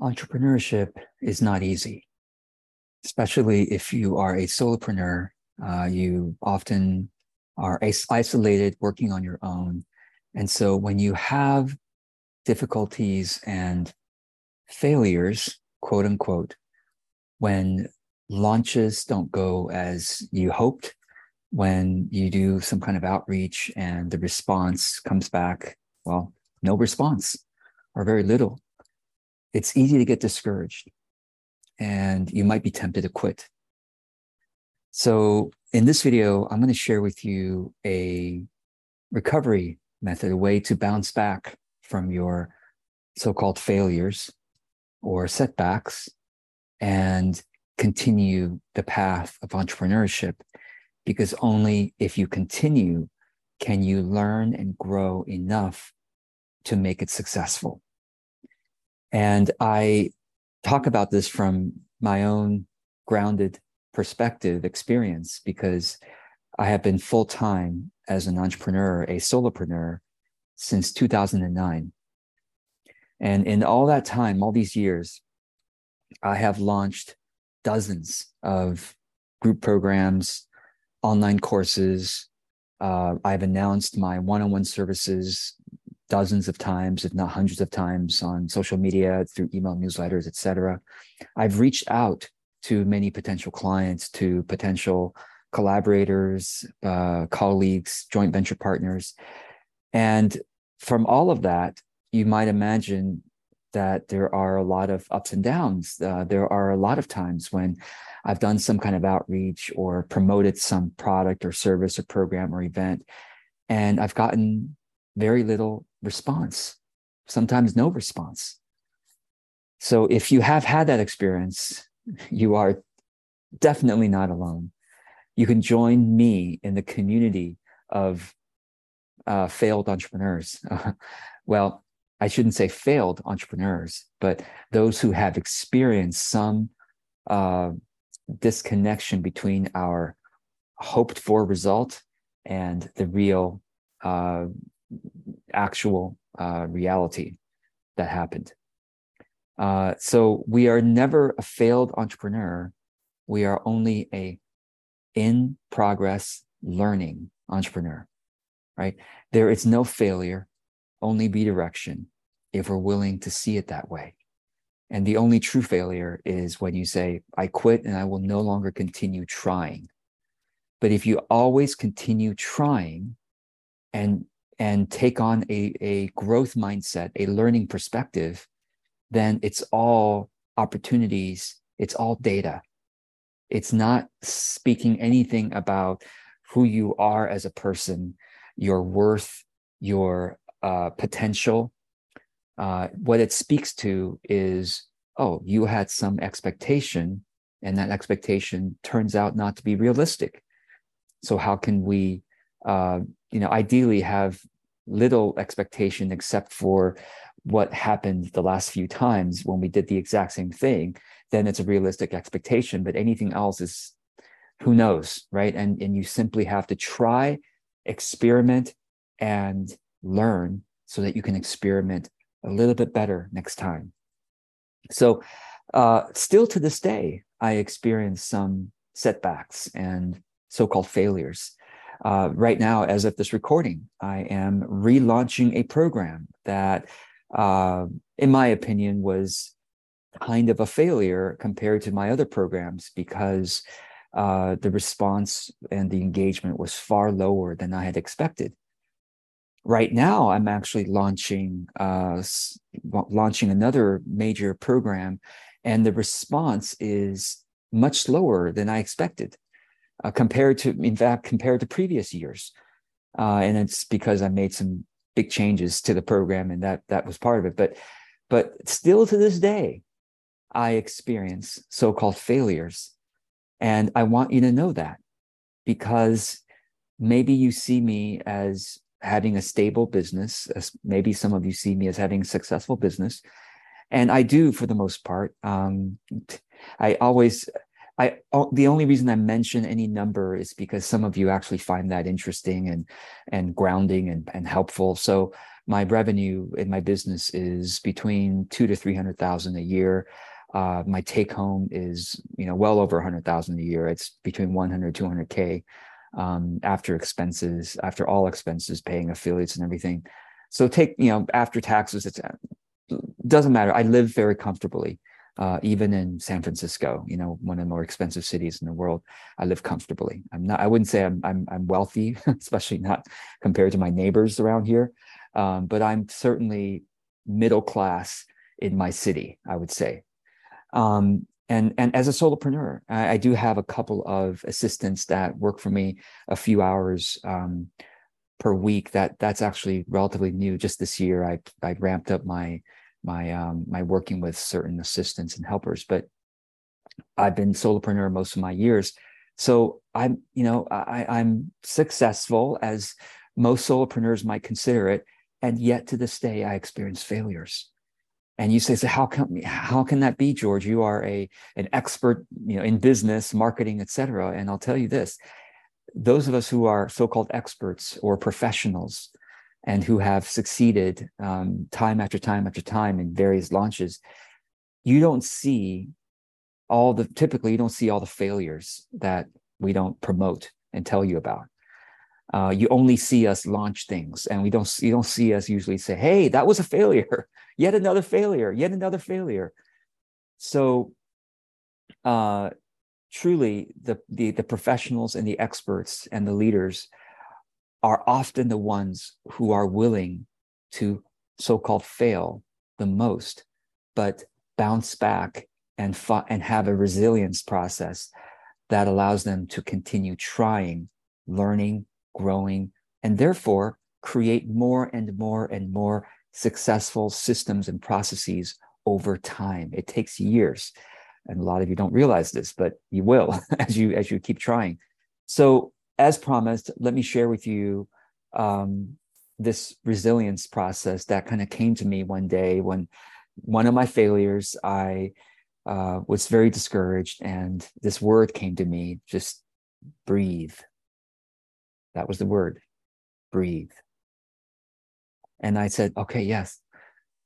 Entrepreneurship is not easy, especially if you are a solopreneur. You often are isolated, working on your own. And so when you have difficulties and failures, quote unquote, when launches don't go as you hoped, when you do some kind of outreach and the response comes back, well, no response or very little, it's easy to get discouraged and you might be tempted to quit. So in this video, I'm going to share with you a recovery method, a way to bounce back from your so-called failures or setbacks and continue the path of entrepreneurship, because only if you continue can you learn and grow enough to make it successful. And I talk about this from my own grounded perspective experience, because I have been full-time as an entrepreneur, a solopreneur, since 2009. And in all that time, all these years, I have launched dozens of group programs, online courses. I've announced my one-on-one services dozens of times, if not hundreds of times, on social media, through email newsletters, et cetera. I've reached out to many potential clients, to potential collaborators, colleagues, joint venture partners. And from all of that, you might imagine that there are a lot of ups and downs. There are a lot of times when I've done some kind of outreach or promoted some product or service or program or event, and I've gotten very little response, sometimes no response. So if you have had that experience, you are definitely not alone. You can join me in the community of failed entrepreneurs. Well, I shouldn't say failed entrepreneurs, but those who have experienced some disconnection between our hoped for result and the real actual reality that happened. So we are never a failed entrepreneur. We are only a in-progress learning entrepreneur, right? There is no failure, only redirection, if we're willing to see it that way. And the only true failure is when you say, I quit and I will no longer continue trying. But if you always continue trying and take on a growth mindset, a learning perspective, then it's all opportunities. It's all data. It's not speaking anything about who you are as a person, your worth, your potential. What it speaks to is, oh, you had some expectation, and that expectation turns out not to be realistic. So how can we, ideally have little expectation except for what happened the last few times when we did the exact same thing? Then it's a realistic expectation, but anything else is who knows, right? And you simply have to try, experiment, and learn so that you can experiment a little bit better next time. So still to this day, I experience some setbacks and so-called failures. Right now, as of this recording, I am relaunching a program that, in my opinion, was kind of a failure compared to my other programs, because the response and the engagement was far lower than I had expected. Right now, I'm actually launching another major program, and the response is much lower than I expected. Compared to previous years. And it's because I made some big changes to the program, and that was part of it. But still to this day, I experience so-called failures. And I want you to know that, because maybe you see me as having a stable business, as maybe some of you see me as having a successful business. And I do, for the most part. The only reason I mention any number is because some of you actually find that interesting and grounding and helpful. So my revenue in my business is between $200,000 to $300,000 a year. My take home is, well over $100,000 a yeyear. It's between 100, 200 K, after expenses, after all expenses, paying affiliates and everything. So take, after taxes, it doesn't matter. I live very comfortably, even in San Francisco, one of the more expensive cities in the world. I live comfortably. I wouldn't say I'm wealthy, especially not compared to my neighbors around here. But I'm certainly middle class in my city, I would say. And as a solopreneur, I do have a couple of assistants that work for me a few hours per week. That's actually relatively new. Just this year, I ramped up my working with certain assistants and helpers. But I've been solopreneur most of my years, so I'm successful, as most solopreneurs might consider it. And yet, to this day, I experience failures. And you say, so how can that be, George? You are an expert, in business, marketing, et cetera. And I'll tell you this, those of us who are so-called experts or professionals and who have succeeded time after time after time in various launches, you don't see all the failures that we don't promote and tell you about. You only see us launch things, and you don't see us usually say, hey, that was a failure, yet another failure, yet another failure. So truly the professionals and the experts and the leaders are often the ones who are willing to so-called fail the most, but bounce back and have a resilience process that allows them to continue trying, learning, growing, and therefore create more and more and more successful systems and processes over time. It takes years. And a lot of you don't realize this, but you will as you keep trying. So as promised, let me share with you this resilience process that kind of came to me one day when one of my failures, I was very discouraged, and this word came to me, just breathe. That was the word, breathe. And I said, okay, yes,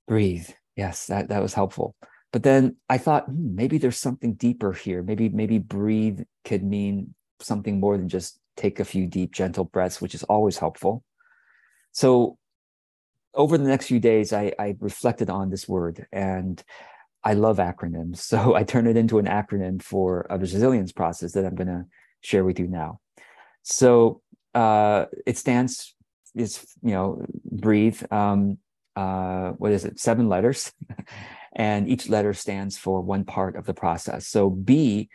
breathe. Yes, that was helpful. But then I thought, maybe there's something deeper here. Maybe breathe could mean something more than just take a few deep, gentle breaths, which is always helpful. So over the next few days, I reflected on this word, and I love acronyms. So I turned it into an acronym for a resilience process that I'm going to share with you now. So breathe. What is it? 7 letters. And each letter stands for one part of the process. So B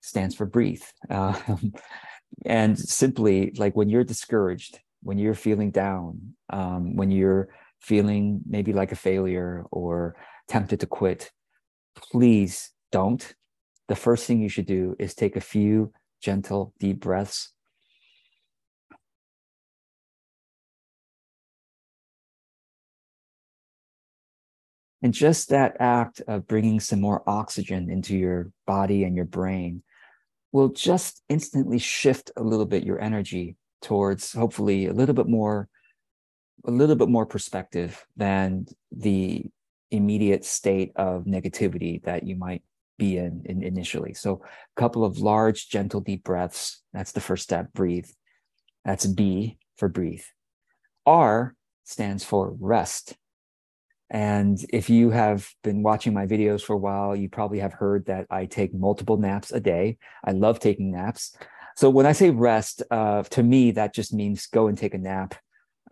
stands for breathe. And simply, like when you're discouraged, when you're feeling down, when you're feeling maybe like a failure or tempted to quit, please don't. The first thing you should do is take a few gentle, deep breaths. And just that act of bringing some more oxygen into your body and your brain will just instantly shift a little bit your energy towards hopefully a little bit more perspective than the immediate state of negativity that you might be in initially. So a couple of large, gentle, deep breaths. That's the first step, breathe. That's B for breathe. R stands for rest. And if you have been watching my videos for a while, you probably have heard that I take multiple naps a day. I love taking naps. So when I say rest, to me, that just means go and take a nap.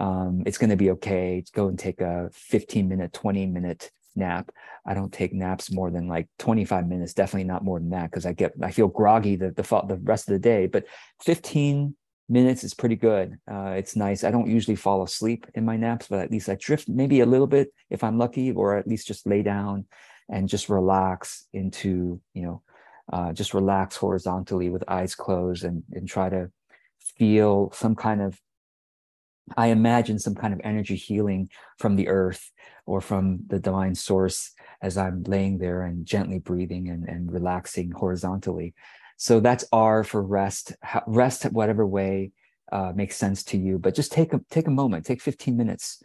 It's going to be okay. Go and take a 15-minute, 20-minute nap. I don't take naps more than like 25 minutes, definitely not more than that, because I feel groggy the rest of the day. But 15 minutes is pretty good. It's nice. I don't usually fall asleep in my naps, but at least I drift maybe a little bit if I'm lucky, or at least just lay down and just relax into, just relax horizontally with eyes closed and try to feel I imagine some kind of energy healing from the earth or from the divine source as I'm laying there and gently breathing and relaxing horizontally. So that's R for rest. Rest whatever way makes sense to you, but just take a moment, take 15 minutes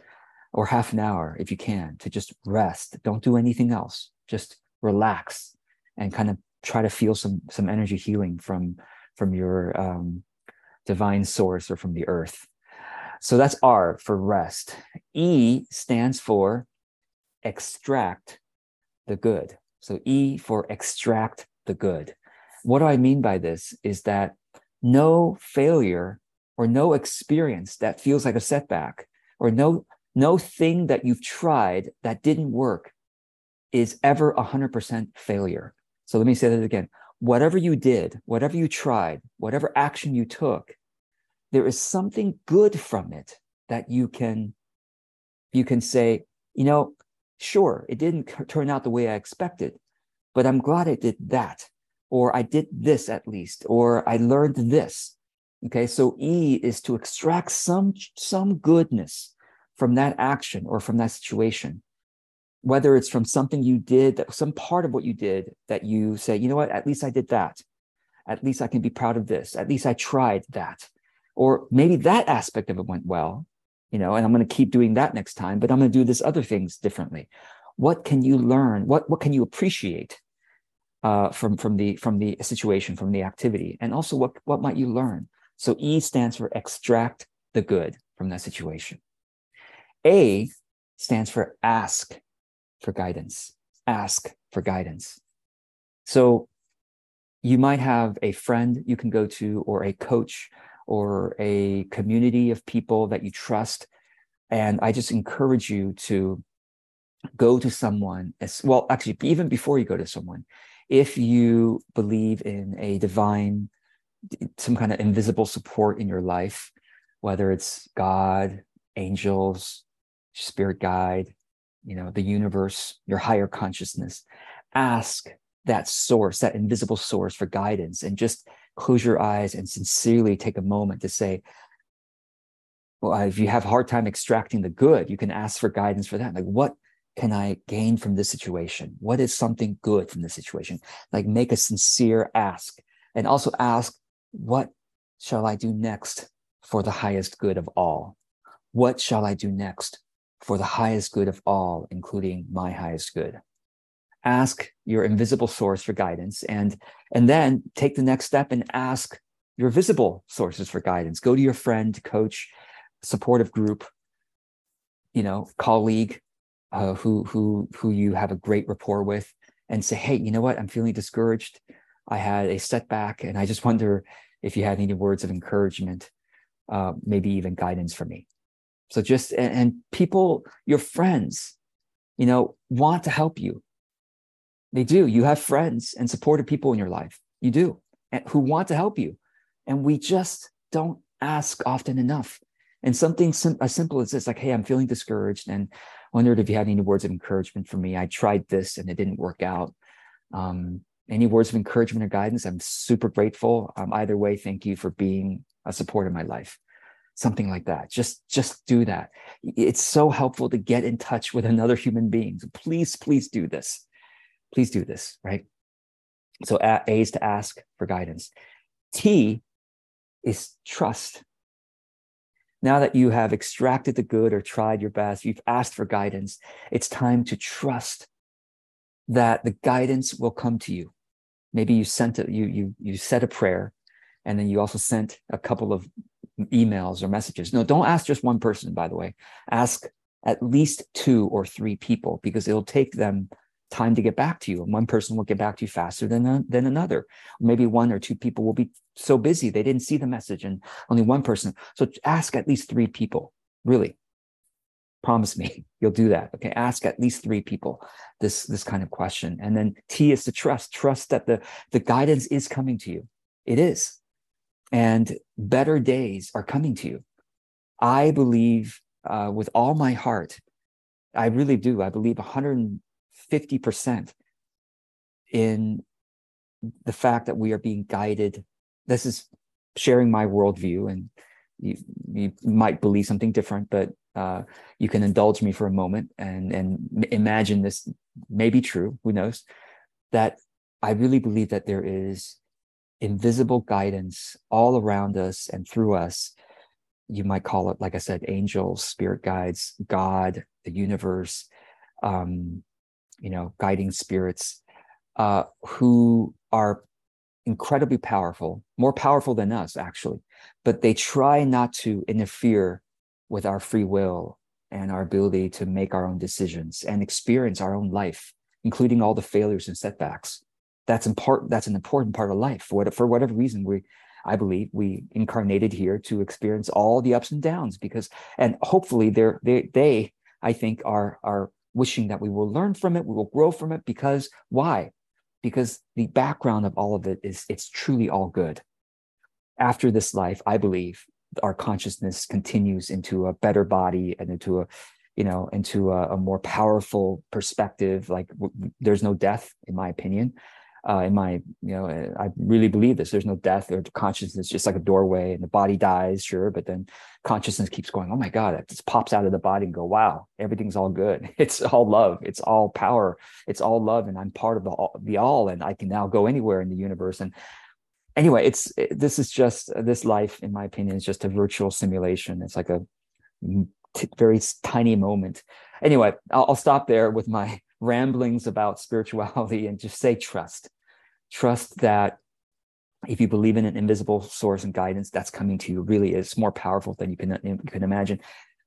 or half an hour if you can, to just rest. Don't do anything else. Just relax and kind of try to feel some energy healing from your divine source or from the earth. So that's R for rest. E stands for extract the good. So E for extract the good. What do I mean by this is that no failure or no experience that feels like a setback, or no thing that you've tried that didn't work is ever 100% failure. So let me say that again. Whatever you did, whatever you tried, whatever action you took, there is something good from it that you can say, you know, sure, it didn't turn out the way I expected, but I'm glad I did that, or I did this at least, or I learned this. Okay, so E is to extract some goodness from that action or from that situation, whether it's from something you did, that some part of what you did that you say, you know what, at least I did that. At least I can be proud of this. At least I tried that. Or maybe that aspect of it went well, you know, and I'm going to keep doing that next time, but I'm going to do this other things differently. What can you learn? What can you appreciate from the situation, from the activity? And also what might you learn? So E stands for extract the good from that situation. A stands for ask for guidance. Ask for guidance. So you might have a friend you can go to, or a coach, or a community of people that you trust. And I just encourage you to go to someone, well, actually, even before you go to someone, if you believe in a divine, some kind of invisible support in your life, whether it's God, angels, spirit guide, you know, the universe, your higher consciousness, ask that source, that invisible source, for guidance, and just close your eyes and sincerely take a moment to say, well, if you have a hard time extracting the good, you can ask for guidance for that. Like, what can I gain from this situation? What is something good from this situation? Like, make a sincere ask, and also ask, what shall I do next for the highest good of all? What shall I do next for the highest good of all, including my highest good? Ask your invisible source for guidance, and then take the next step and ask your visible sources for guidance. Go to your friend, coach, supportive group, you know, colleague, who you have a great rapport with, and say, hey, you know what? I'm feeling discouraged. I had a setback, and I just wonder if you had any words of encouragement, maybe even guidance for me. So just, and people, your friends, you know, want to help you. They do. You have friends and supportive people in your life. You do, who want to help you. And we just don't ask often enough. And something as simple as this, like, hey, I'm feeling discouraged and wondered if you had any words of encouragement for me. I tried this and it didn't work out. Any words of encouragement or guidance? I'm super grateful. Either way, thank you for being a support in my life. Something like that. Just do that. It's so helpful to get in touch with another human being. So please do this. Please do this, right? So A is to ask for guidance. T is trust. Now that you have extracted the good or tried your best, you've asked for guidance, it's time to trust that the guidance will come to you. Maybe you sent a, you said a prayer, and then you also sent a couple of emails or messages. No, don't ask just one person, by the way. Ask at least 2 or 3 people, because it'll take them time to get back to you. And one person will get back to you faster than another. Maybe 1 or 2 people will be so busy they didn't see the message, and only one person. So ask at least 3 people, really. Promise me you'll do that. Okay, ask at least 3 people this kind of question. And then T is to trust. Trust that the guidance is coming to you. It is. And better days are coming to you. I believe with all my heart, I really do. I believe 150% in the fact that we are being guided. This is sharing my worldview, and you might believe something different, but you can indulge me for a moment and imagine this may be true, who knows, that I really believe that there is invisible guidance all around us and through us you might call it, like I said, angels, spirit guides, God, the universe, guiding spirits, who are incredibly powerful, more powerful than us, actually. But they try not to interfere with our free will and our ability to make our own decisions and experience our own life, including all the failures and setbacks. That's important. That's an important part of life. For whatever reason, I believe we incarnated here to experience all the ups and downs, and hopefully they I think are wishing that we will learn from it, we will grow from it. Because why? Because the background of all of it is it's truly all good. After this life, I believe our consciousness continues into a better body and into a more powerful perspective. Like there's no death, in my opinion. I really believe this. There's no death or consciousness, just like a doorway, and the body dies, sure, but then consciousness keeps going. Oh my God, it just pops out of the body and go, wow, everything's all good. It's all love. It's all power. It's all love, and I'm part of the all, and I can now go anywhere in the universe. And anyway, this life, in my opinion, is just a virtual simulation. It's like a very tiny moment. Anyway, I'll stop there with my ramblings about spirituality and just say trust that if you believe in an invisible source and guidance that's coming to you, really is more powerful than you can imagine.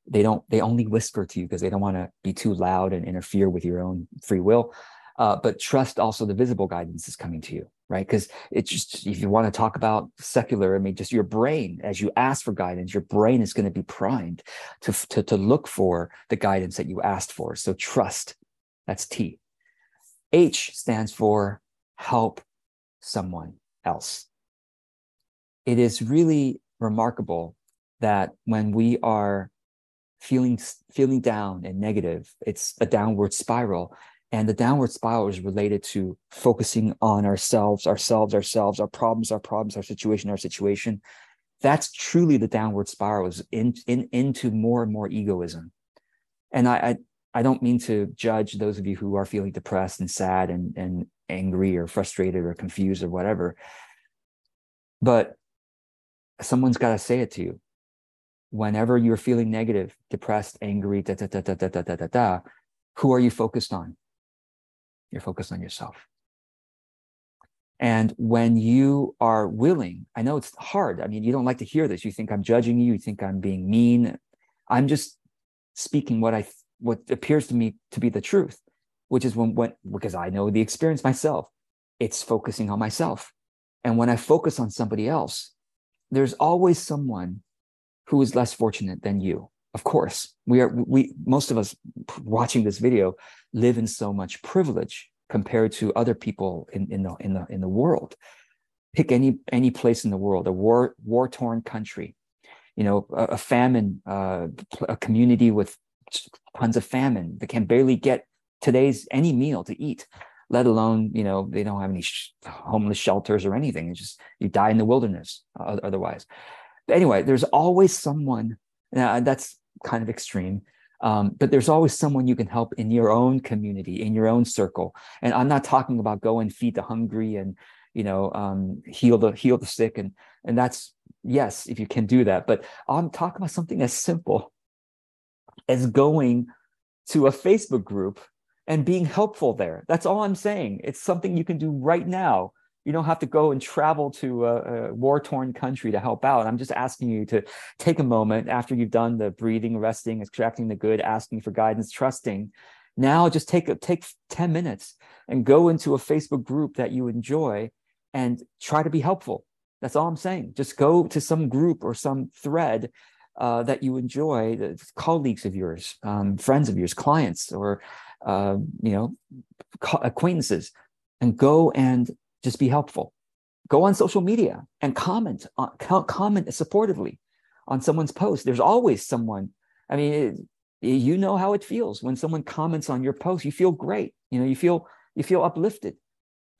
They only whisper to you because they don't want to be too loud and interfere with your own free will, but trust also the visible guidance is coming to you, right? Because it's just, if you want to talk about secular, just your brain, as you ask for guidance, your brain is going to be primed to look for the guidance that you asked for. So trust. That's T. H stands for help someone else. It is really remarkable that when we are feeling down and negative, it's a downward spiral. And the downward spiral is related to focusing on ourselves, our problems, our situation. That's truly the downward spiral, is into more and more egoism. And I don't mean to judge those of you who are feeling depressed and sad and angry or frustrated or confused or whatever, but someone's got to say it to you. Whenever you're feeling negative, depressed, angry, who are you focused on? You're focused on yourself. And when you are willing, I know it's hard. You don't like to hear this. You think I'm judging you. You think I'm being mean. I'm just speaking what appears to me to be the truth, which is because I know the experience myself, it's focusing on myself. And when I focus on somebody else, there's always someone who is less fortunate than you. Of course, most of us watching this video live in so much privilege compared to other people in the world. Pick any place in the world, a war-torn country, a famine, a community with tons of famine that can barely get any meal to eat, let alone they don't have any homeless shelters or anything. It's just you die in the wilderness otherwise. But anyway, there's always someone. Now that's kind of extreme, but there's always someone you can help in your own community, in your own circle. And I'm not talking about go and feed the hungry and heal the sick, and that's, yes, if you can do that. But I'm talking about something as simple as going to a Facebook group and being helpful there. That's all I'm saying. It's something you can do right now. You don't have to go and travel to a war-torn country to help out. I'm just asking you to take a moment after you've done the breathing, resting, extracting the good, asking for guidance, trusting. Now just take 10 minutes and go into a Facebook group that you enjoy and try to be helpful. That's all I'm saying. Just go to some group or some thread that you enjoy, colleagues of yours, friends of yours, clients, or acquaintances, and go and just be helpful. Go on social media and comment supportively on someone's post. There's always someone. You know how it feels when someone comments on your post. You feel great. You feel uplifted,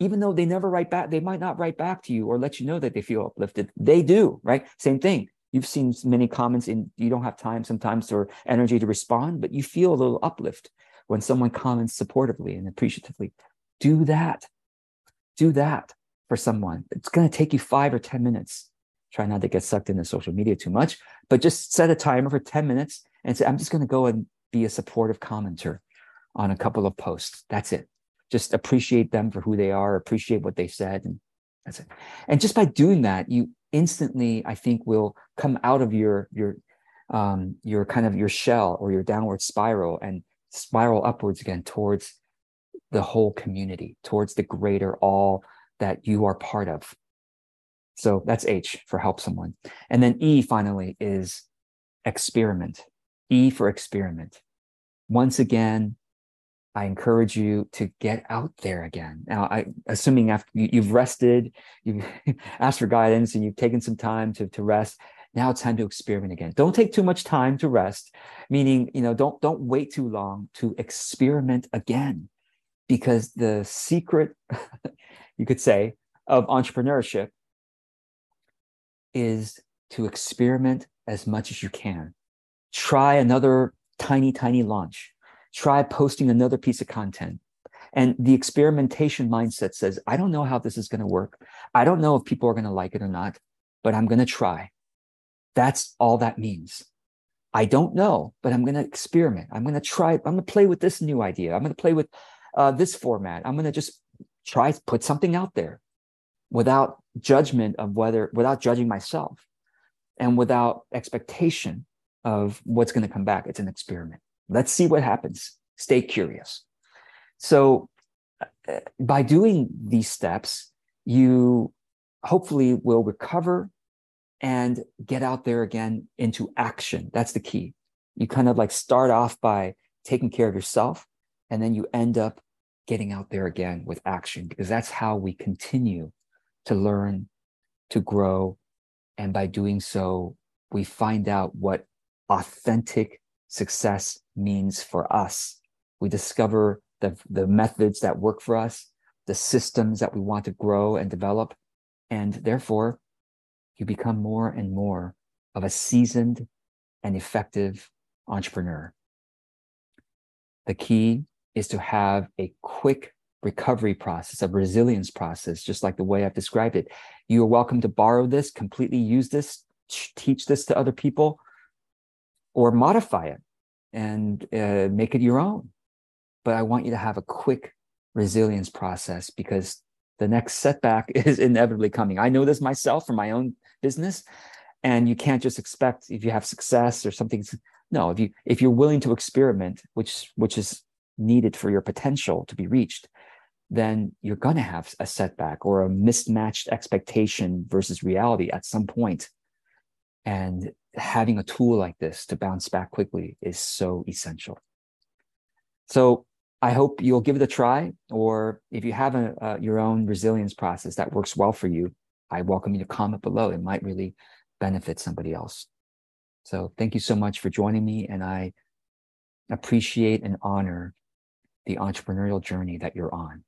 even though they never write back. They might not write back to you or let you know that they feel uplifted. They do, right? Same thing. You've seen many comments and you don't have time sometimes or energy to respond, but you feel a little uplift when someone comments supportively and appreciatively. Do that. Do that for someone. It's going to take you 5 or 10 minutes. Try not to get sucked into social media too much, but just set a timer for 10 minutes and say, I'm just going to go and be a supportive commenter on a couple of posts. That's it. Just appreciate them for who they are, appreciate what they said, and that's it. And just by doing that, you instantly, I think, will come out of your kind of your shell or your downward spiral and spiral upwards again towards the whole community, towards the greater all that you are part of. So that's H for help someone. And then E finally is experiment. E for experiment. Once again, I encourage you to get out there again. Now, assuming after you've rested, you've asked for guidance, and you've taken some time to rest, now it's time to experiment again. Don't take too much time to rest, meaning, you know, don't wait too long to experiment again, because the secret, you could say, of entrepreneurship is to experiment as much as you can. Try another tiny launch. Try posting another piece of content. And the experimentation mindset says, I don't know how this is going to work. I don't know if people are going to like it or not, but I'm going to try. That's all that means. I don't know, but I'm going to experiment. I'm going to try. I'm going to play with this new idea. I'm going to play with this format. I'm going to just try to put something out there without judgment of whether, without judging myself and without expectation of what's going to come back. It's an experiment. Let's see what happens. Stay curious. So by doing these steps, you hopefully will recover and get out there again into action. That's the key. You kind of like start off by taking care of yourself, and then you end up getting out there again with action, because that's how we continue to learn, to grow. And by doing so, we find out what authentic success means for us. We discover the methods that work for us, the systems that we want to grow and develop, and therefore you become more and more of a seasoned and effective entrepreneur. The key is to have a quick recovery process, a resilience process, just like the way I've described it. You are welcome to borrow this, completely use this, teach this to other people, or modify it and make it your own. But I want you to have a quick resilience process, because the next setback is inevitably coming. I know this myself from my own business, and you can't just expect if you have success or something. No, if you're willing to experiment, which is needed for your potential to be reached, then you're going to have a setback or a mismatched expectation versus reality at some point. And having a tool like this to bounce back quickly is so essential. So I hope you'll give it a try, or if you have your own resilience process that works well for you, I welcome you to comment below. It might really benefit somebody else. So thank you so much for joining me, and I appreciate and honor the entrepreneurial journey that you're on.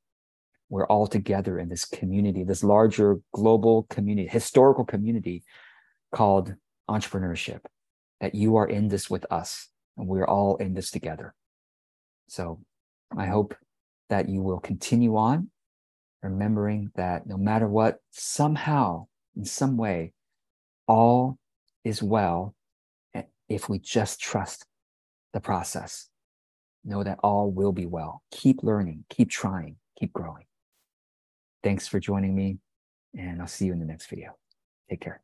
We're all together in this community, this larger global community, historical community called entrepreneurship, that you are in this with us, and we're all in this together. So I hope that you will continue on, remembering that no matter what, somehow, in some way, all is well if we just trust the process. Know that all will be well. Keep learning, keep trying, keep growing. Thanks for joining me, and I'll see you in the next video. Take care.